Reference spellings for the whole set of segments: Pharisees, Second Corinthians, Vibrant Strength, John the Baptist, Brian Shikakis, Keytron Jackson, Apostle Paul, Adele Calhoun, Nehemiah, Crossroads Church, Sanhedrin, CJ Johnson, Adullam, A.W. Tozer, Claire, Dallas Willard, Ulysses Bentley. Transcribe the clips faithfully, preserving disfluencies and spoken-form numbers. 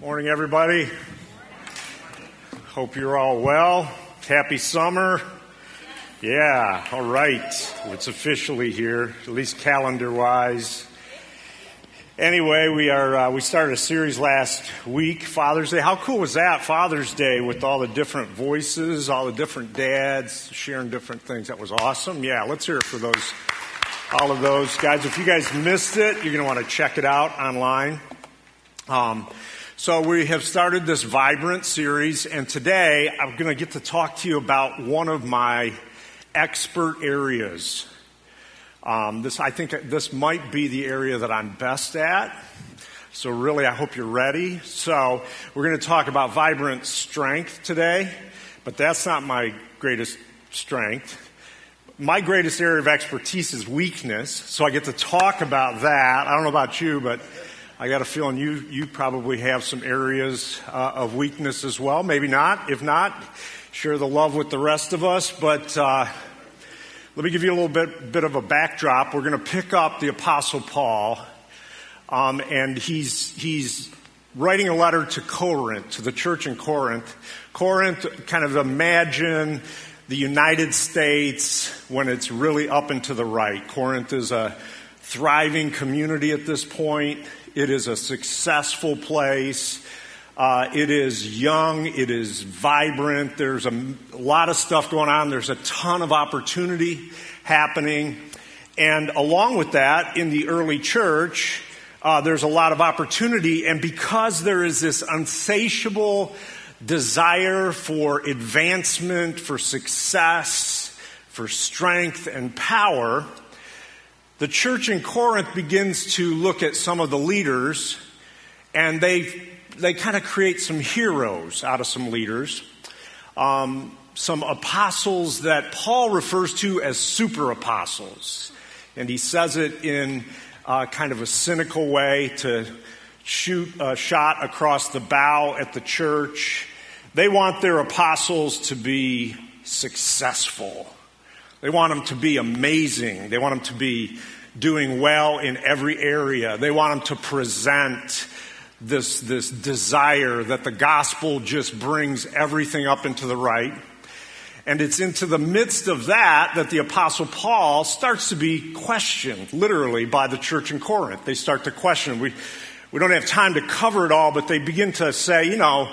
Morning, everybody. Hope you're all well. Happy summer. Yeah, all right. It's officially here, at least calendar-wise. Anyway, we are uh, we started a series last week, Father's Day. How cool was that, Father's Day, with all the different voices, all the different dads sharing different things? That was awesome. Yeah, let's hear it for those, all of those guys. If you guys missed it, you're going to want to check it out online. Um So we have started this Vibrant series, and today I'm going to get to talk to you about one of my expert areas. Um, this, I think this might be the area that I'm best at, so really I hope you're ready. So we're going to talk about vibrant strength today, but that's not my greatest strength. My greatest area of expertise is weakness, so I get to talk about that. I don't know about you, but I got a feeling you you probably have some areas uh, of weakness as well. Maybe not. If not, share the love with the rest of us. But uh, let me give you a little bit, bit of a backdrop. We're going to pick up the Apostle Paul, um, and he's he's writing a letter to Corinth, to the church in Corinth. Corinth, kind of imagine the United States when it's really up and to the right. Corinth is a thriving community at this point. It is a successful place. Uh, it is young. It is vibrant. There's a lot of stuff going on. There's a ton of opportunity happening. And along with that, in the early church, uh, there's a lot of opportunity. And because there is this insatiable desire for advancement, for success, for strength and power, the church in Corinth begins to look at some of the leaders, and they they kind of create some heroes out of some leaders, um, some apostles that Paul refers to as super apostles. And he says it in uh, kind of a cynical way to shoot a shot across the bow at the church. They want their apostles to be successful. They want them to be amazing. They want them to be doing well in every area. They want them to present this, this desire that the gospel just brings everything up into the right. And it's into the midst of that that the Apostle Paul starts to be questioned, literally, by the church in Corinth. They start to question. We, we don't have time to cover it all, but they begin to say, you know,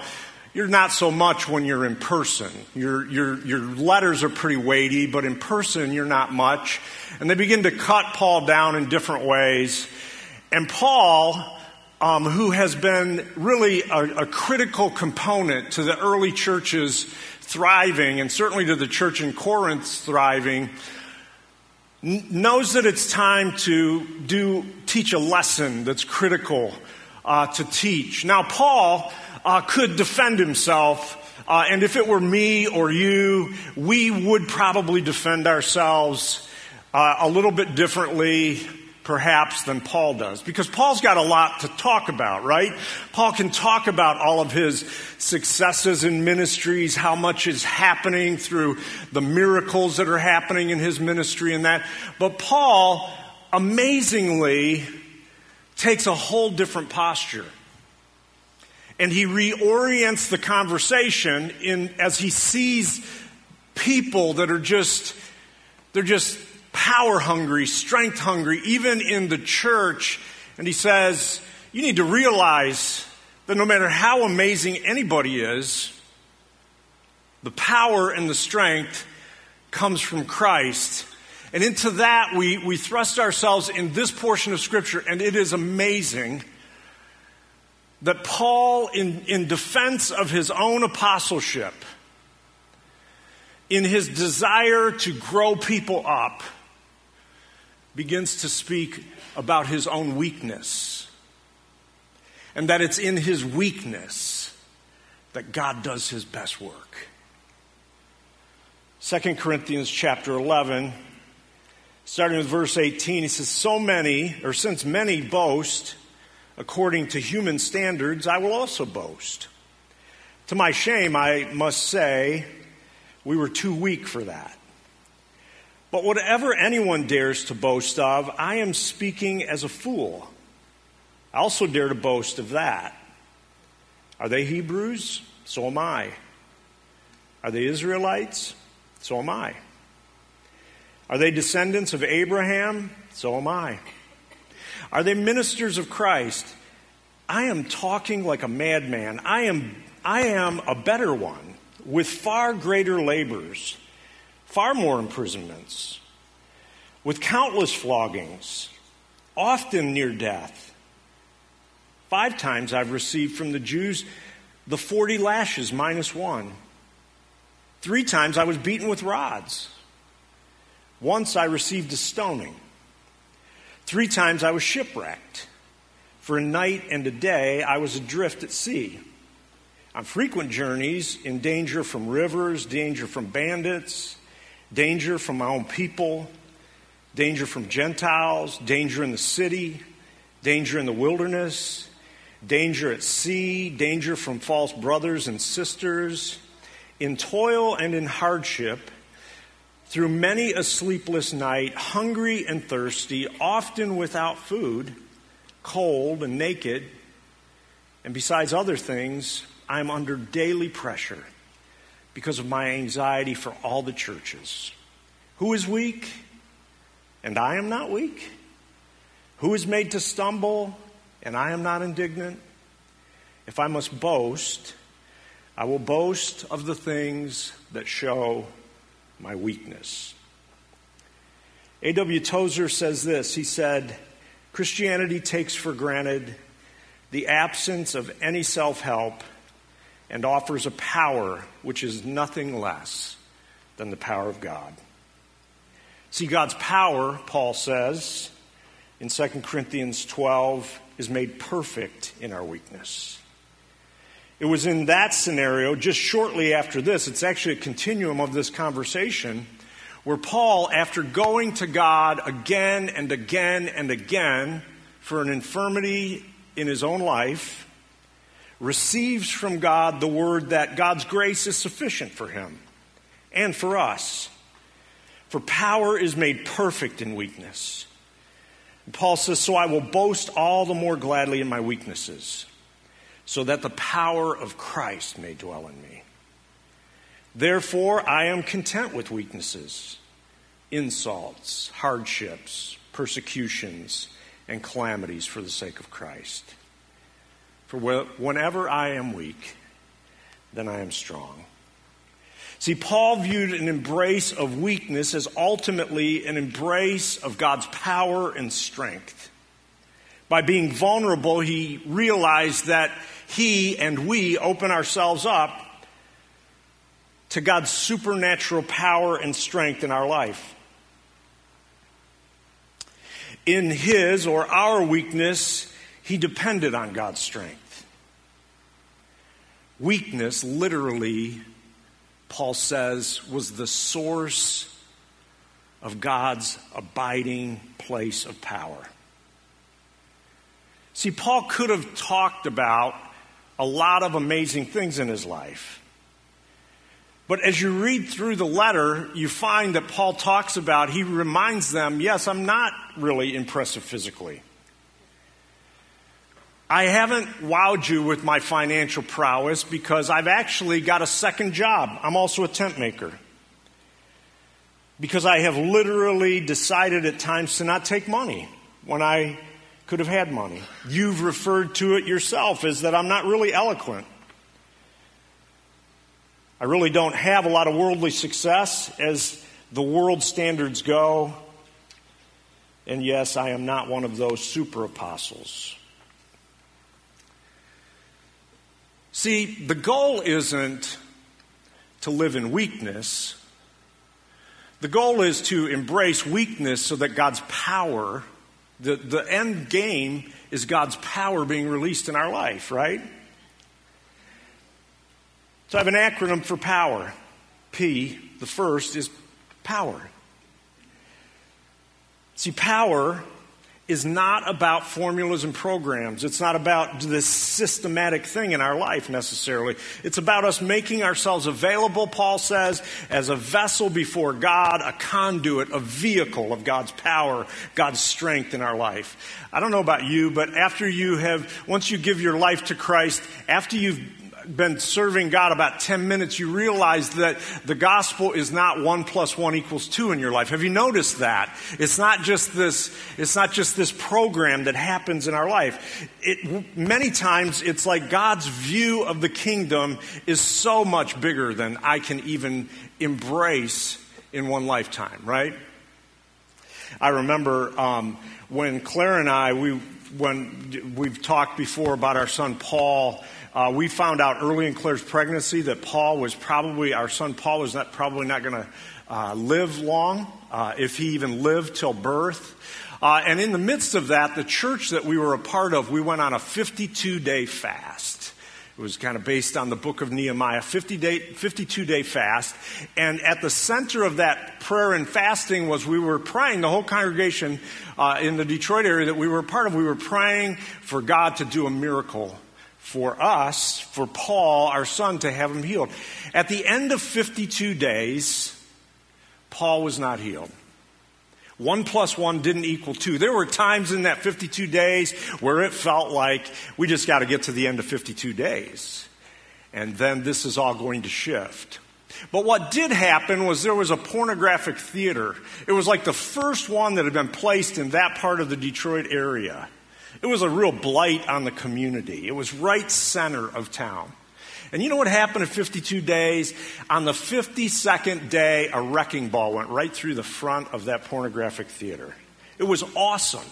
you're not so much when you're in person. Your, your, your letters are pretty weighty, but in person you're not much. And they begin to cut Paul down in different ways. And Paul, um, who has been really a, a critical component to the early church's thriving, and certainly to the church in Corinth's thriving, n- knows that it's time to do teach a lesson that's critical uh, to teach. Now, Paul Uh, could defend himself, uh, and if it were me or you, we would probably defend ourselves uh, a little bit differently, perhaps, than Paul does, because Paul's got a lot to talk about, right? Paul can talk about all of his successes in ministries, how much is happening through the miracles that are happening in his ministry and that, but Paul, amazingly, takes a whole different posture. And he reorients the conversation in as he sees people that are just, they're just power hungry, strength hungry, even in the church. And he says, you need to realize that no matter how amazing anybody is, the power and the strength comes from Christ. And into that, we, we thrust ourselves in this portion of Scripture, and it is amazing that Paul, in, in defense of his own apostleship, in his desire to grow people up, begins to speak about his own weakness. And that it's in his weakness that God does his best work. Second Corinthians chapter eleven, starting with verse eighteen, he says, So many, or since many boast according to human standards, I will also boast. To my shame, I must say, we were too weak for that. But whatever anyone dares to boast of, I am speaking as a fool. I also dare to boast of that. Are they Hebrews? So am I. Are they Israelites? So am I. Are they descendants of Abraham? So am I. Are they ministers of Christ? I am talking like a madman. I am, I am a better one with far greater labors, far more imprisonments, with countless floggings, often near death. Five times I've received from the Jews the forty lashes minus one. Three times I was beaten with rods. Once I received a stoning. Three times I was shipwrecked. For a night and a day I was adrift at sea. On frequent journeys, in danger from rivers, danger from bandits, danger from my own people, danger from Gentiles, danger in the city, danger in the wilderness, danger at sea, danger from false brothers and sisters, in toil and in hardship, through many a sleepless night, hungry and thirsty, often without food, cold and naked, and besides other things, I am under daily pressure because of my anxiety for all the churches. Who is weak? And I am not weak. Who is made to stumble? And I am not indignant. If I must boast, I will boast of the things that show my weakness. A W Tozer says this. He said, Christianity takes for granted the absence of any self-help and offers a power which is nothing less than the power of God. See, God's power, Paul says, in Second Corinthians twelve, is made perfect in our weakness. It was in that scenario, just shortly after this, it's actually a continuum of this conversation, where Paul, after going to God again and again and again for an infirmity in his own life, receives from God the word that God's grace is sufficient for him and for us. For power is made perfect in weakness. And Paul says, so I will boast all the more gladly in my weaknesses, so that the power of Christ may dwell in me. Therefore, I am content with weaknesses, insults, hardships, persecutions, and calamities for the sake of Christ. For whenever I am weak, then I am strong. See, Paul viewed an embrace of weakness as ultimately an embrace of God's power and strength. By being vulnerable, he realized that he and we open ourselves up to God's supernatural power and strength in our life. In his or our weakness, he depended on God's strength. Weakness literally, Paul says, was the source of God's abiding place of power. See, Paul could have talked about a lot of amazing things in his life. But as you read through the letter, you find that Paul talks about, he reminds them, yes, I'm not really impressive physically. I haven't wowed you with my financial prowess because I've actually got a second job. I'm also a tent maker. Because I have literally decided at times to not take money when I could have had money. You've referred to it yourself as that I'm not really eloquent. I really don't have a lot of worldly success as the world standards go. And yes, I am not one of those super apostles. See, the goal isn't to live in weakness. The goal is to embrace weakness so that God's power, the, the end game is God's power being released in our life, right? So I have an acronym for power. P, the first, is power. See, power is not about formulas and programs. It's not about this systematic thing in our life necessarily. It's about us making ourselves available, Paul says, as a vessel before God, a conduit, a vehicle of God's power, God's strength in our life. I don't know about you, but after you have, once you give your life to Christ, after you've been serving God about ten minutes, you realize that the gospel is not one plus one equals two in your life. Have you noticed that? It's not just this, it's not just this program that happens in our life. It, many times it's like God's view of the kingdom is so much bigger than I can even embrace in one lifetime, right? I remember um, when Claire and I, we when we've talked before about our son Paul. Uh, we found out early in Claire's pregnancy that Paul was probably, our son Paul was not, probably not going to uh, live long, uh, if he even lived till birth. Uh, and in the midst of that, the church that we were a part of, we went on a fifty-two day fast. It was kind of based on the book of Nehemiah, fifty-two day fast. And at the center of that prayer and fasting was we were praying, the whole congregation uh, in the Detroit area that we were a part of, we were praying for God to do a miracle for us, for Paul, our son, to have him healed. At the end of fifty-two days, Paul was not healed. One plus one didn't equal two. There were times in that fifty-two days where it felt like we just got to get to the end of fifty-two days. And then this is all going to shift. But what did happen was there was a pornographic theater. It was like the first one that had been placed in that part of the Detroit area. It was a real blight on the community. It was right center of town. And you know what happened in fifty-two days? On the fifty-second day, a wrecking ball went right through the front of that pornographic theater. It was awesome.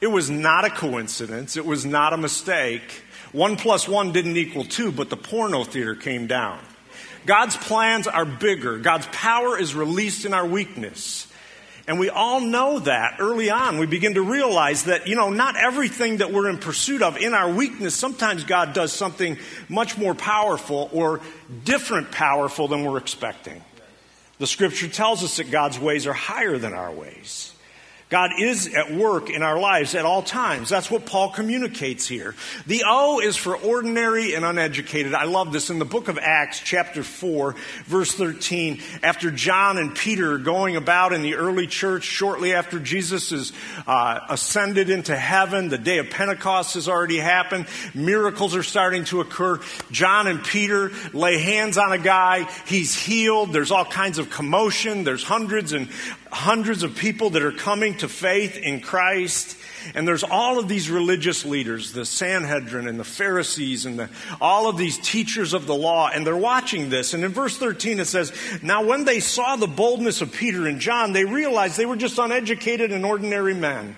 It was not a coincidence. It was not a mistake. One plus one didn't equal two, but the porno theater came down. God's plans are bigger. God's power is released in our weakness. And we all know that early on. We begin to realize that, you know, not everything that we're in pursuit of in our weakness, sometimes God does something much more powerful or different powerful than we're expecting. The scripture tells us that God's ways are higher than our ways. God is at work in our lives at all times. That's what Paul communicates here. The O is for ordinary and uneducated. I love this. In the book of Acts, chapter four, verse thirteen, after John and Peter are going about in the early church shortly after Jesus is uh, ascended into heaven, the day of Pentecost has already happened, miracles are starting to occur. John and Peter lay hands on a guy. He's healed. There's all kinds of commotion. There's hundreds and hundreds of people that are coming to faith in Christ, and there's all of these religious leaders, the Sanhedrin and the Pharisees and the, all of these teachers of the law, and they're watching this. And in verse thirteen it says, now when they saw the boldness of Peter and John, they realized they were just uneducated and ordinary men.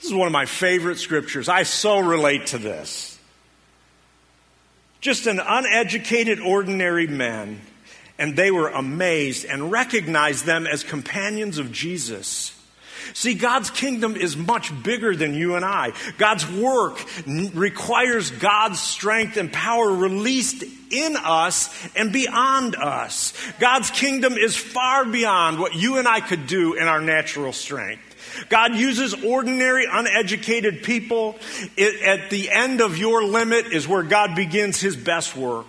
This is one of my favorite scriptures. I so relate to this. Just an uneducated, ordinary man. And they were amazed and recognized them as companions of Jesus. See, God's kingdom is much bigger than you and I. God's work requires God's strength and power released in us and beyond us. God's kingdom is far beyond what you and I could do in our natural strength. God uses ordinary, uneducated people. It, at the end of your limit is where God begins his best work.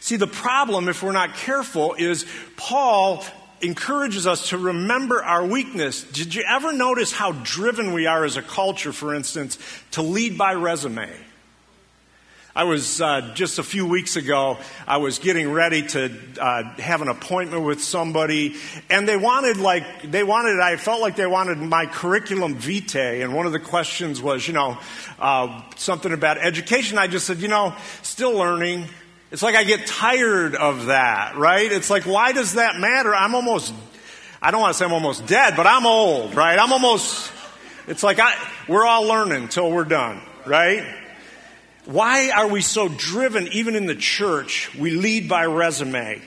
See, the problem, if we're not careful, is Paul encourages us to remember our weakness. Did you ever notice how driven we are as a culture, for instance, to lead by resume? I was, uh, just a few weeks ago, I was getting ready to uh, have an appointment with somebody, and they wanted, like, they wanted, I felt like they wanted my curriculum vitae, and one of the questions was, you know, uh, something about education. I just said, you know, still learning. It's like I get tired of that, right? It's like, why does that matter? I'm almost, I don't want to say I'm almost dead, but I'm old, right? I'm almost, it's like I, we're all learning until we're done, right? Why are we so driven, even in the church, we lead by resume?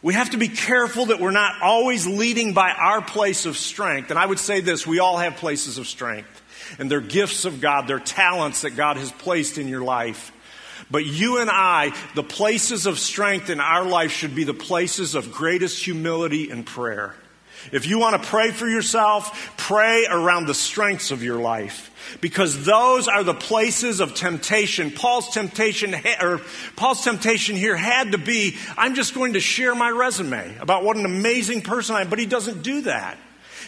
We have to be careful that we're not always leading by our place of strength. And I would say this, we all have places of strength. And they're gifts of God, they're talents that God has placed in your life. But you and I, the places of strength in our life should be the places of greatest humility and prayer. If you want to pray for yourself, pray around the strengths of your life, because those are the places of temptation. Paul's temptation, or Paul's temptation here had to be, I'm just going to share my resume about what an amazing person I am, but he doesn't do that.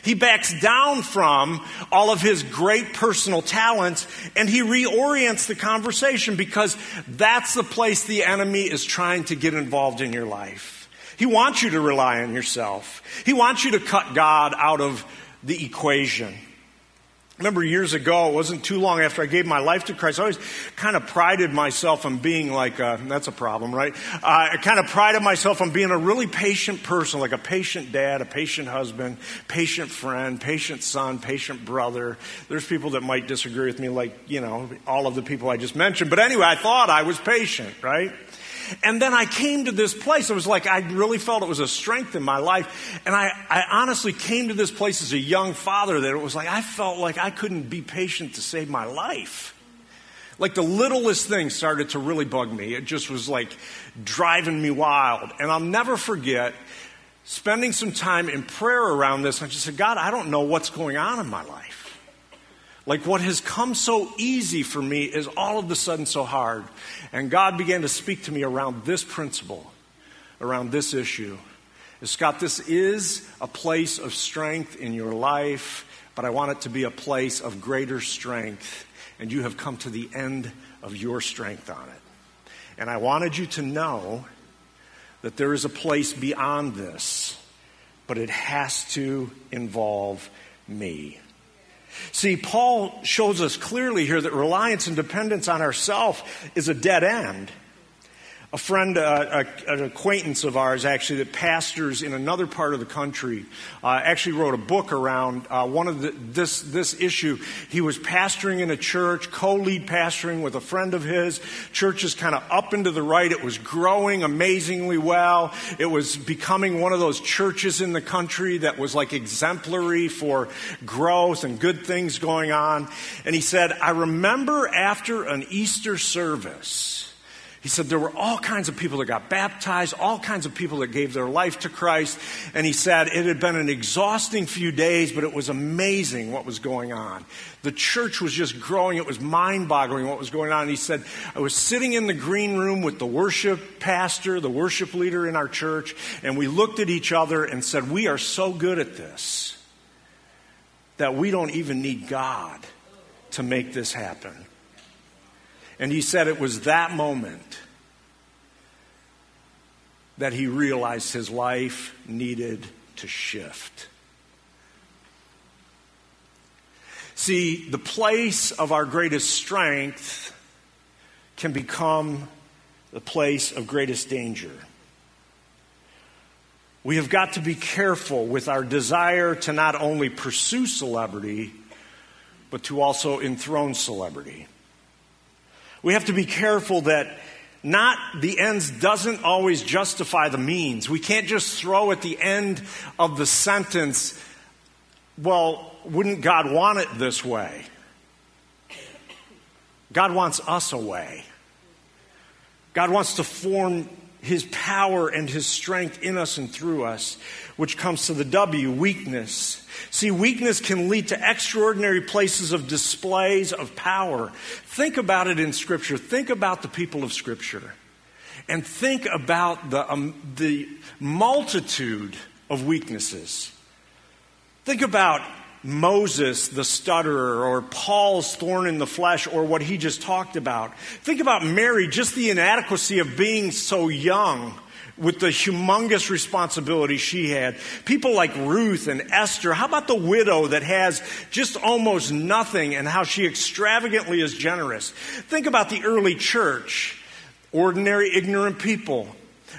He backs down from all of his great personal talents, and he reorients the conversation, because that's the place the enemy is trying to get involved in your life. He wants you to rely on yourself. He wants you to cut God out of the equation. I remember years ago, it wasn't too long after I gave my life to Christ, I always kind of prided myself on being like, a, that's a problem, right? Uh, I kind of prided myself on being a really patient person, like a patient dad, a patient husband, patient friend, patient son, patient brother. There's people that might disagree with me, like, you know, all of the people I just mentioned. But anyway, I thought I was patient, right? And then I came to this place. It was like I really felt it was a strength in my life. And I, I honestly came to this place as a young father that it was like I felt like I couldn't be patient to save my life. Like the littlest thing started to really bug me. It just was like driving me wild. And I'll never forget spending some time in prayer around this. I just said, God, I don't know what's going on in my life. Like what has come so easy for me is all of a sudden so hard. And God began to speak to me around this principle, around this issue. Scott, this is a place of strength in your life, but I want it to be a place of greater strength. And you have come to the end of your strength on it. And I wanted you to know that there is a place beyond this, but it has to involve me. See, Paul shows us clearly here that reliance and dependence on ourselves is a dead end. A friend, uh, a, an acquaintance of ours, actually, that pastors in another part of the country, uh, actually wrote a book around uh, one of the, this this issue. He was pastoring in a church, co-lead pastoring with a friend of his. Church is kind of up into the right. It was growing amazingly well. It was becoming one of those churches in the country that was like exemplary for growth and good things going on. And he said, I remember after an Easter service, he said there were all kinds of people that got baptized, all kinds of people that gave their life to Christ. And he said it had been an exhausting few days, but it was amazing what was going on. The church was just growing. It was mind-boggling what was going on. And he said, I was sitting in the green room with the worship pastor, the worship leader in our church, and we looked at each other and said, we are so good at this that we don't even need God to make this happen. And he said it was that moment that he realized his life needed to shift. See, the place of our greatest strength can become the place of greatest danger. We have got to be careful with our desire to not only pursue celebrity, but to also enthrone celebrity. We have to be careful that not the ends doesn't always justify the means. We can't just throw at the end of the sentence, well, wouldn't God want it this way? God wants us a way. God wants to form his power and his strength in us and through us, which comes to the W, weakness. See, weakness can lead to extraordinary places of displays of power. Think about it in Scripture. Think about the people of Scripture. And think about the, um, the multitude of weaknesses. Think about Moses, the stutterer, or Paul's thorn in the flesh, or what he just talked about. Think about Mary, just the inadequacy of being so young with the humongous responsibility she had. People like Ruth and Esther. How about the widow that has just almost nothing and how she extravagantly is generous? Think about the early church, ordinary, ignorant people.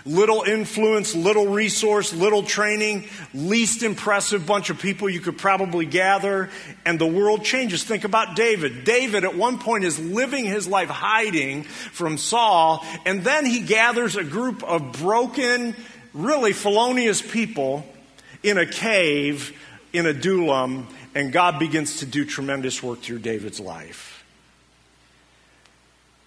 Little influence, little resource, little training, least impressive bunch of people you could probably gather, and the world changes. Think about David. David at one point is living his life hiding from Saul, and then he gathers a group of broken, really felonious people in a cave in Adullam, and God begins to do tremendous work through David's life.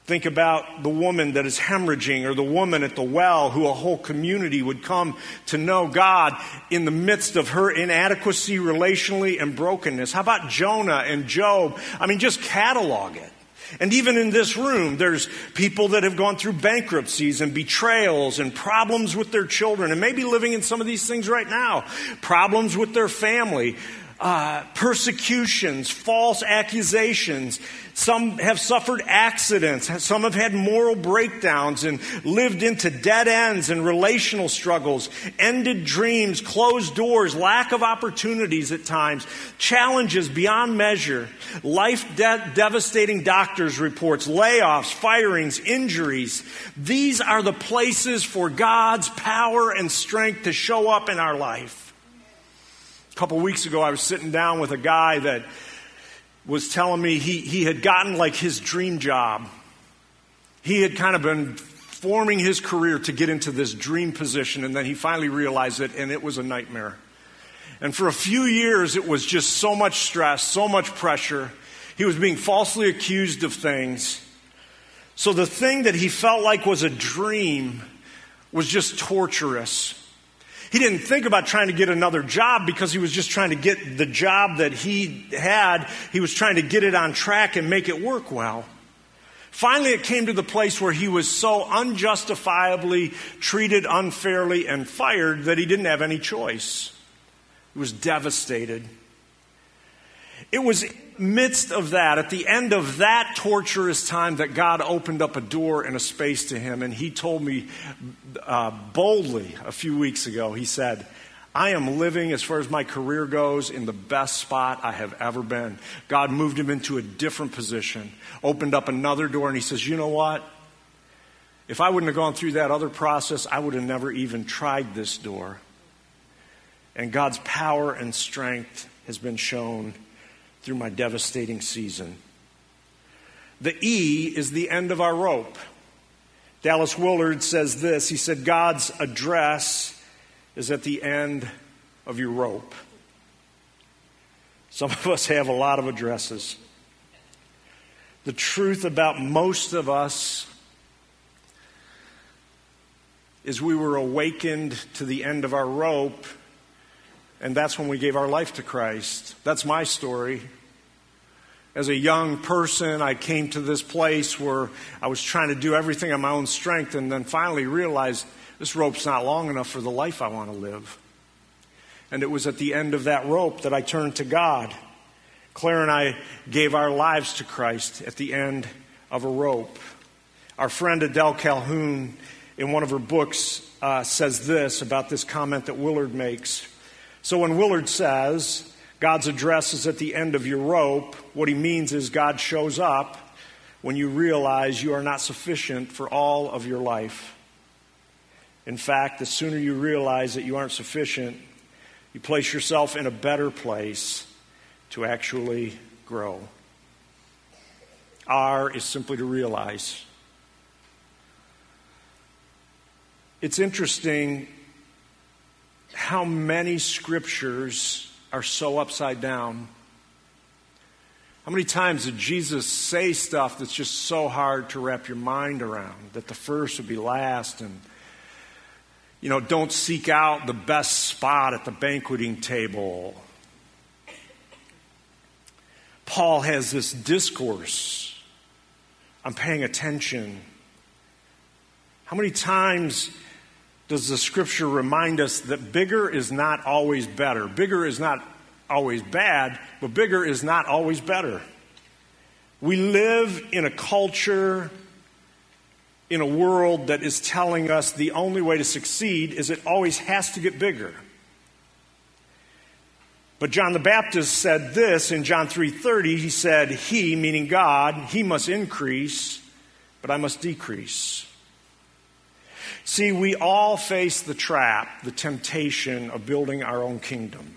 Think about the woman that is hemorrhaging, or the woman at the well who a whole community would come to know God in the midst of her inadequacy relationally and brokenness. How about Jonah and Job? I mean, just catalog it. And even in this room, there's people that have gone through bankruptcies and betrayals and problems with their children, and maybe living in some of these things right now, problems with their family, uh, persecutions, false accusations. Some have suffered accidents. Some have had moral breakdowns and lived into dead ends and relational struggles, ended dreams, closed doors, lack of opportunities at times, challenges beyond measure, life-devastating doctor's reports, layoffs, firings, injuries. These are the places for God's power and strength to show up in our life. A couple weeks ago, I was sitting down with a guy that was telling me he, he had gotten like his dream job. He had kind of been forming his career to get into this dream position, and then he finally realized it, and it was a nightmare. And for a few years, it was just so much stress, so much pressure. He was being falsely accused of things. So the thing that he felt like was a dream was just torturous. He didn't think about trying to get another job because he was just trying to get the job that he had. He was trying to get it on track and make it work well. Finally, it came to the place where he was so unjustifiably treated unfairly and fired that he didn't have any choice. He was devastated. It was in the midst of that, at the end of that torturous time, that God opened up a door and a space to him. And he told me uh, boldly a few weeks ago, he said, I am living, as far as my career goes, in the best spot I have ever been. God moved him into a different position, opened up another door, and he says, you know what? If I wouldn't have gone through that other process, I would have never even tried this door. And God's power and strength has been shown through my devastating season. The E is the end of our rope. Dallas Willard says this. He said, God's address is at the end of your rope. Some of us have a lot of addresses. The truth about most of us is we were awakened to the end of our rope, and that's when we gave our life to Christ. That's my story. As a young person, I came to this place where I was trying to do everything on my own strength, and then finally realized this rope's not long enough for the life I want to live. And it was at the end of that rope that I turned to God. Claire and I gave our lives to Christ at the end of a rope. Our friend Adele Calhoun, in one of her books, uh, says this about this comment that Willard makes. So when Willard says, God's address is at the end of your rope, what he means is God shows up when you realize you are not sufficient for all of your life. In fact, the sooner you realize that you aren't sufficient, you place yourself in a better place to actually grow. R is simply to realize. It's interesting how many scriptures are so upside down. How many times did Jesus say stuff that's just so hard to wrap your mind around, that the first would be last, and, you know, don't seek out the best spot at the banqueting table. Paul has this discourse. I'm paying attention. How many times does the scripture remind us that bigger is not always better? Bigger is not always bad, but bigger is not always better. We live in a culture, in a world that is telling us the only way to succeed is it always has to get bigger. But John the Baptist said this in John three thirty. He said, he, meaning God, he must increase, but I must decrease. See, we all face the trap, the temptation of building our own kingdom.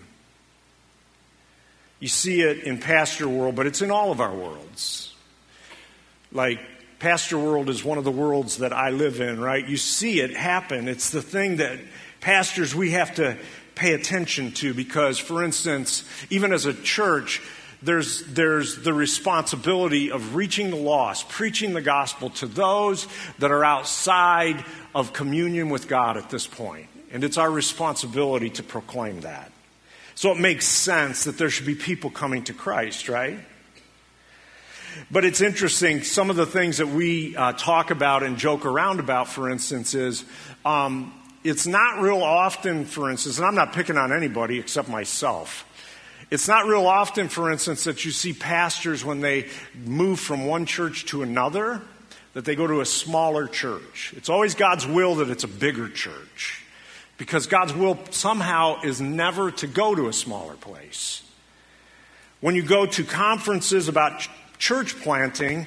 You see it in pastor world, but it's in all of our worlds. Like, pastor world is one of the worlds that I live in, right? You see it happen. It's the thing that pastors, we have to pay attention to because, for instance, even as a church, There's, there's the responsibility of reaching the lost, preaching the gospel to those that are outside of communion with God at this point. And it's our responsibility to proclaim that. So it makes sense that there should be people coming to Christ, right? But it's interesting, some of the things that we uh, talk about and joke around about, for instance, is um, it's not real often, for instance, and I'm not picking on anybody except myself. It's not real often, for instance, that you see pastors when they move from one church to another, that they go to a smaller church. It's always God's will that it's a bigger church, because God's will somehow is never to go to a smaller place. When you go to conferences about church planting,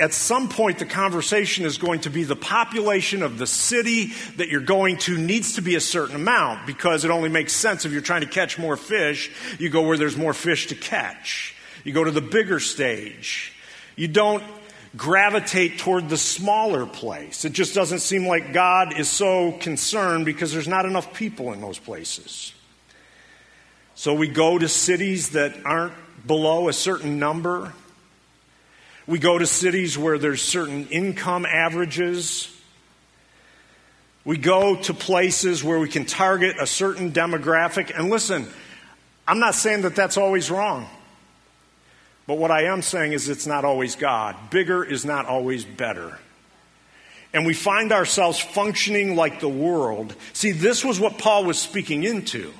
at some point the conversation is going to be the population of the city that you're going to needs to be a certain amount, because it only makes sense if you're trying to catch more fish, you go where there's more fish to catch. You go to the bigger stage. You don't gravitate toward the smaller place. It just doesn't seem like God is so concerned, because there's not enough people in those places. So we go to cities that aren't below a certain number. We go to cities where there's certain income averages. We go to places where we can target a certain demographic. And listen, I'm not saying that that's always wrong. But what I am saying is it's not always God. Bigger is not always better. And we find ourselves functioning like the world. See, this was what Paul was speaking into.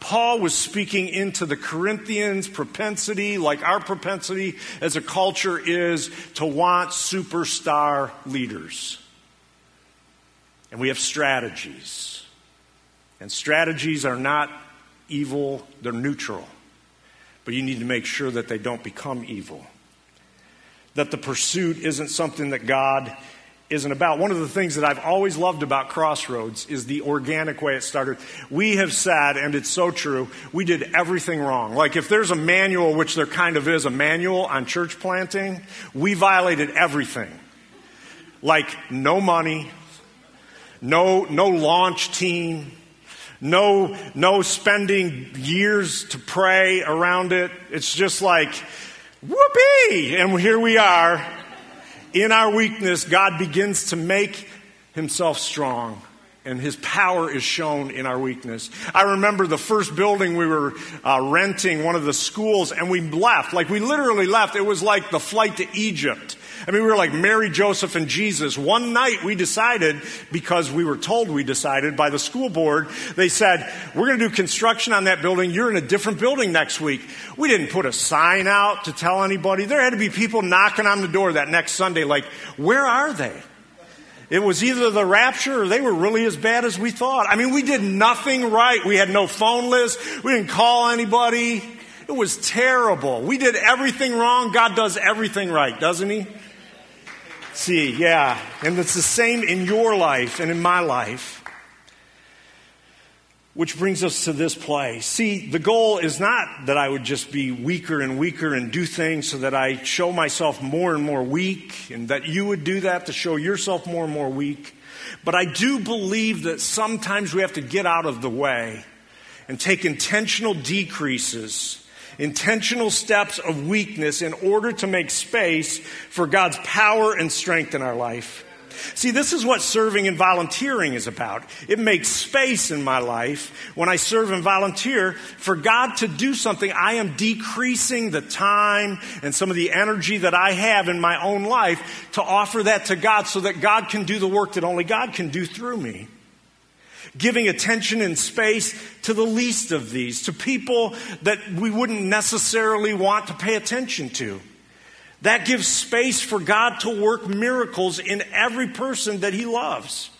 Paul was speaking into the Corinthians' propensity, like our propensity as a culture is, to want superstar leaders. And we have strategies. And strategies are not evil, they're neutral. But you need to make sure that they don't become evil. That the pursuit isn't something that God isn't about. One of the things that I've always loved about Crossroads is the organic way it started. We have said, and it's so true, we did everything wrong. Like if there's a manual, which there kind of is a manual on church planting, we violated everything. Like no money, no no launch team, no no spending years to pray around it. It's just like, whoopee! And here we are. In our weakness, God begins to make himself strong, and his power is shown in our weakness. I remember the first building we were uh, renting, one of the schools, and we left. Like, we literally left. It was like the flight to Egypt. I mean, we were like Mary, Joseph, and Jesus. One night we decided, because we were told we decided by the school board, they said, we're going to do construction on that building. You're in a different building next week. We didn't put a sign out to tell anybody. There had to be people knocking on the door that next Sunday like, where are they? It was either the rapture or they were really as bad as we thought. I mean, we did nothing right. We had no phone list. We didn't call anybody. It was terrible. We did everything wrong. God does everything right, doesn't he? See, yeah, and it's the same in your life and in my life, which brings us to this place. See, the goal is not that I would just be weaker and weaker and do things so that I show myself more and more weak, and that you would do that to show yourself more and more weak. But I do believe that sometimes we have to get out of the way and take intentional decreases, intentional steps of weakness in order to make space for God's power and strength in our life. See, this is what serving and volunteering is about. It makes space in my life when I serve and volunteer for God to do something. I am decreasing the time and some of the energy that I have in my own life to offer that to God so that God can do the work that only God can do through me. Giving attention and space to the least of these, to people that we wouldn't necessarily want to pay attention to. That gives space for God to work miracles in every person that he loves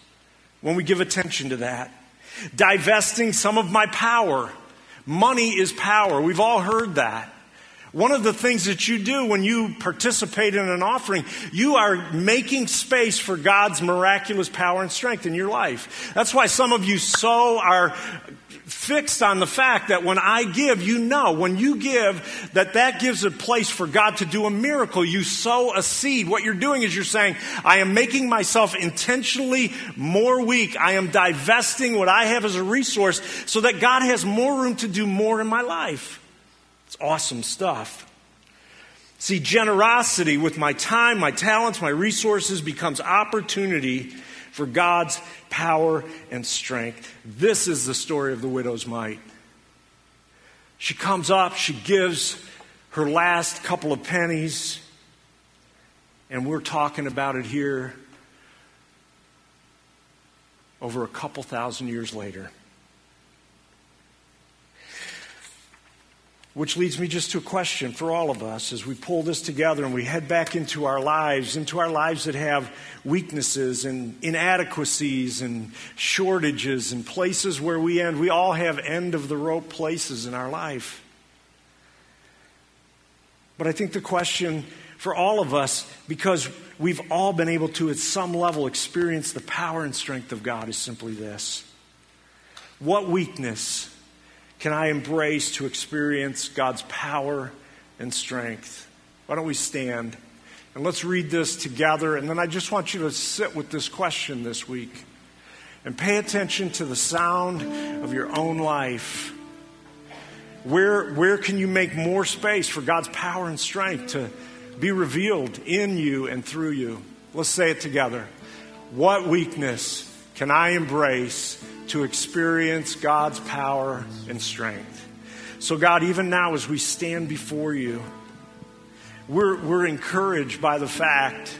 when we give attention to that. Divesting some of my power. Money is power. We've all heard that. One of the things that you do when you participate in an offering, you are making space for God's miraculous power and strength in your life. That's why some of you so are fixed on the fact that when I give, you know, when you give, that that gives a place for God to do a miracle. You sow a seed. What you're doing is you're saying, I am making myself intentionally more weak. I am divesting what I have as a resource so that God has more room to do more in my life. It's It's awesome stuff. See, generosity with my time, my talents, my resources becomes opportunity for God's power and strength. This is the story of the widow's mite. She comes up, she gives her last couple of pennies, and we're talking about it here over a couple thousand years later. Which leads me just to a question for all of us as we pull this together and we head back into our lives, into our lives that have weaknesses and inadequacies and shortages and places where we end. We all have end-of-the-rope places in our life. But I think the question for all of us, because we've all been able to at some level experience the power and strength of God, is simply this. What weakness can I embrace to experience God's power and strength? Why don't we stand? And let's read this together. And then I just want you to sit with this question this week. And pay attention to the sound of your own life. Where, where can you make more space for God's power and strength to be revealed in you and through you? Let's say it together. What weakness can I embrace to experience God's power and strength? So God, even now as we stand before you, we're, we're encouraged by the fact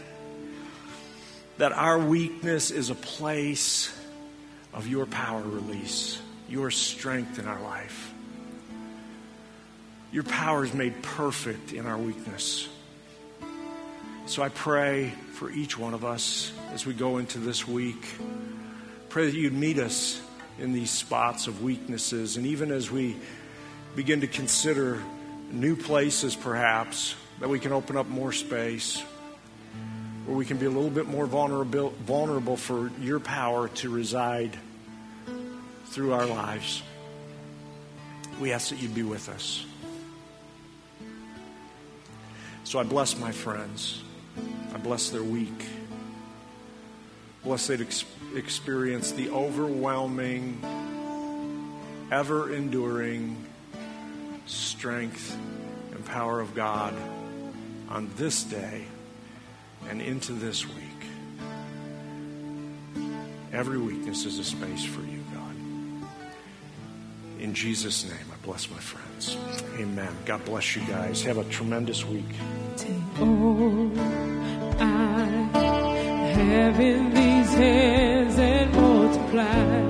that our weakness is a place of your power release, your strength in our life. Your power is made perfect in our weakness. So I pray for each one of us as we go into this week. Pray that you'd meet us in these spots of weaknesses. And even as we begin to consider new places, perhaps, that we can open up more space where we can be a little bit more vulnerable, vulnerable for your power to reside through our lives. We ask that you'd be with us. So I bless my friends. I bless their week. Bless they'd experience the overwhelming, ever-enduring strength and power of God on this day and into this week. Every weakness is a space for you, God. In Jesus' name, I bless my friends. Amen. God bless you guys. Have a tremendous week. Oh, I have in these hands and multiply.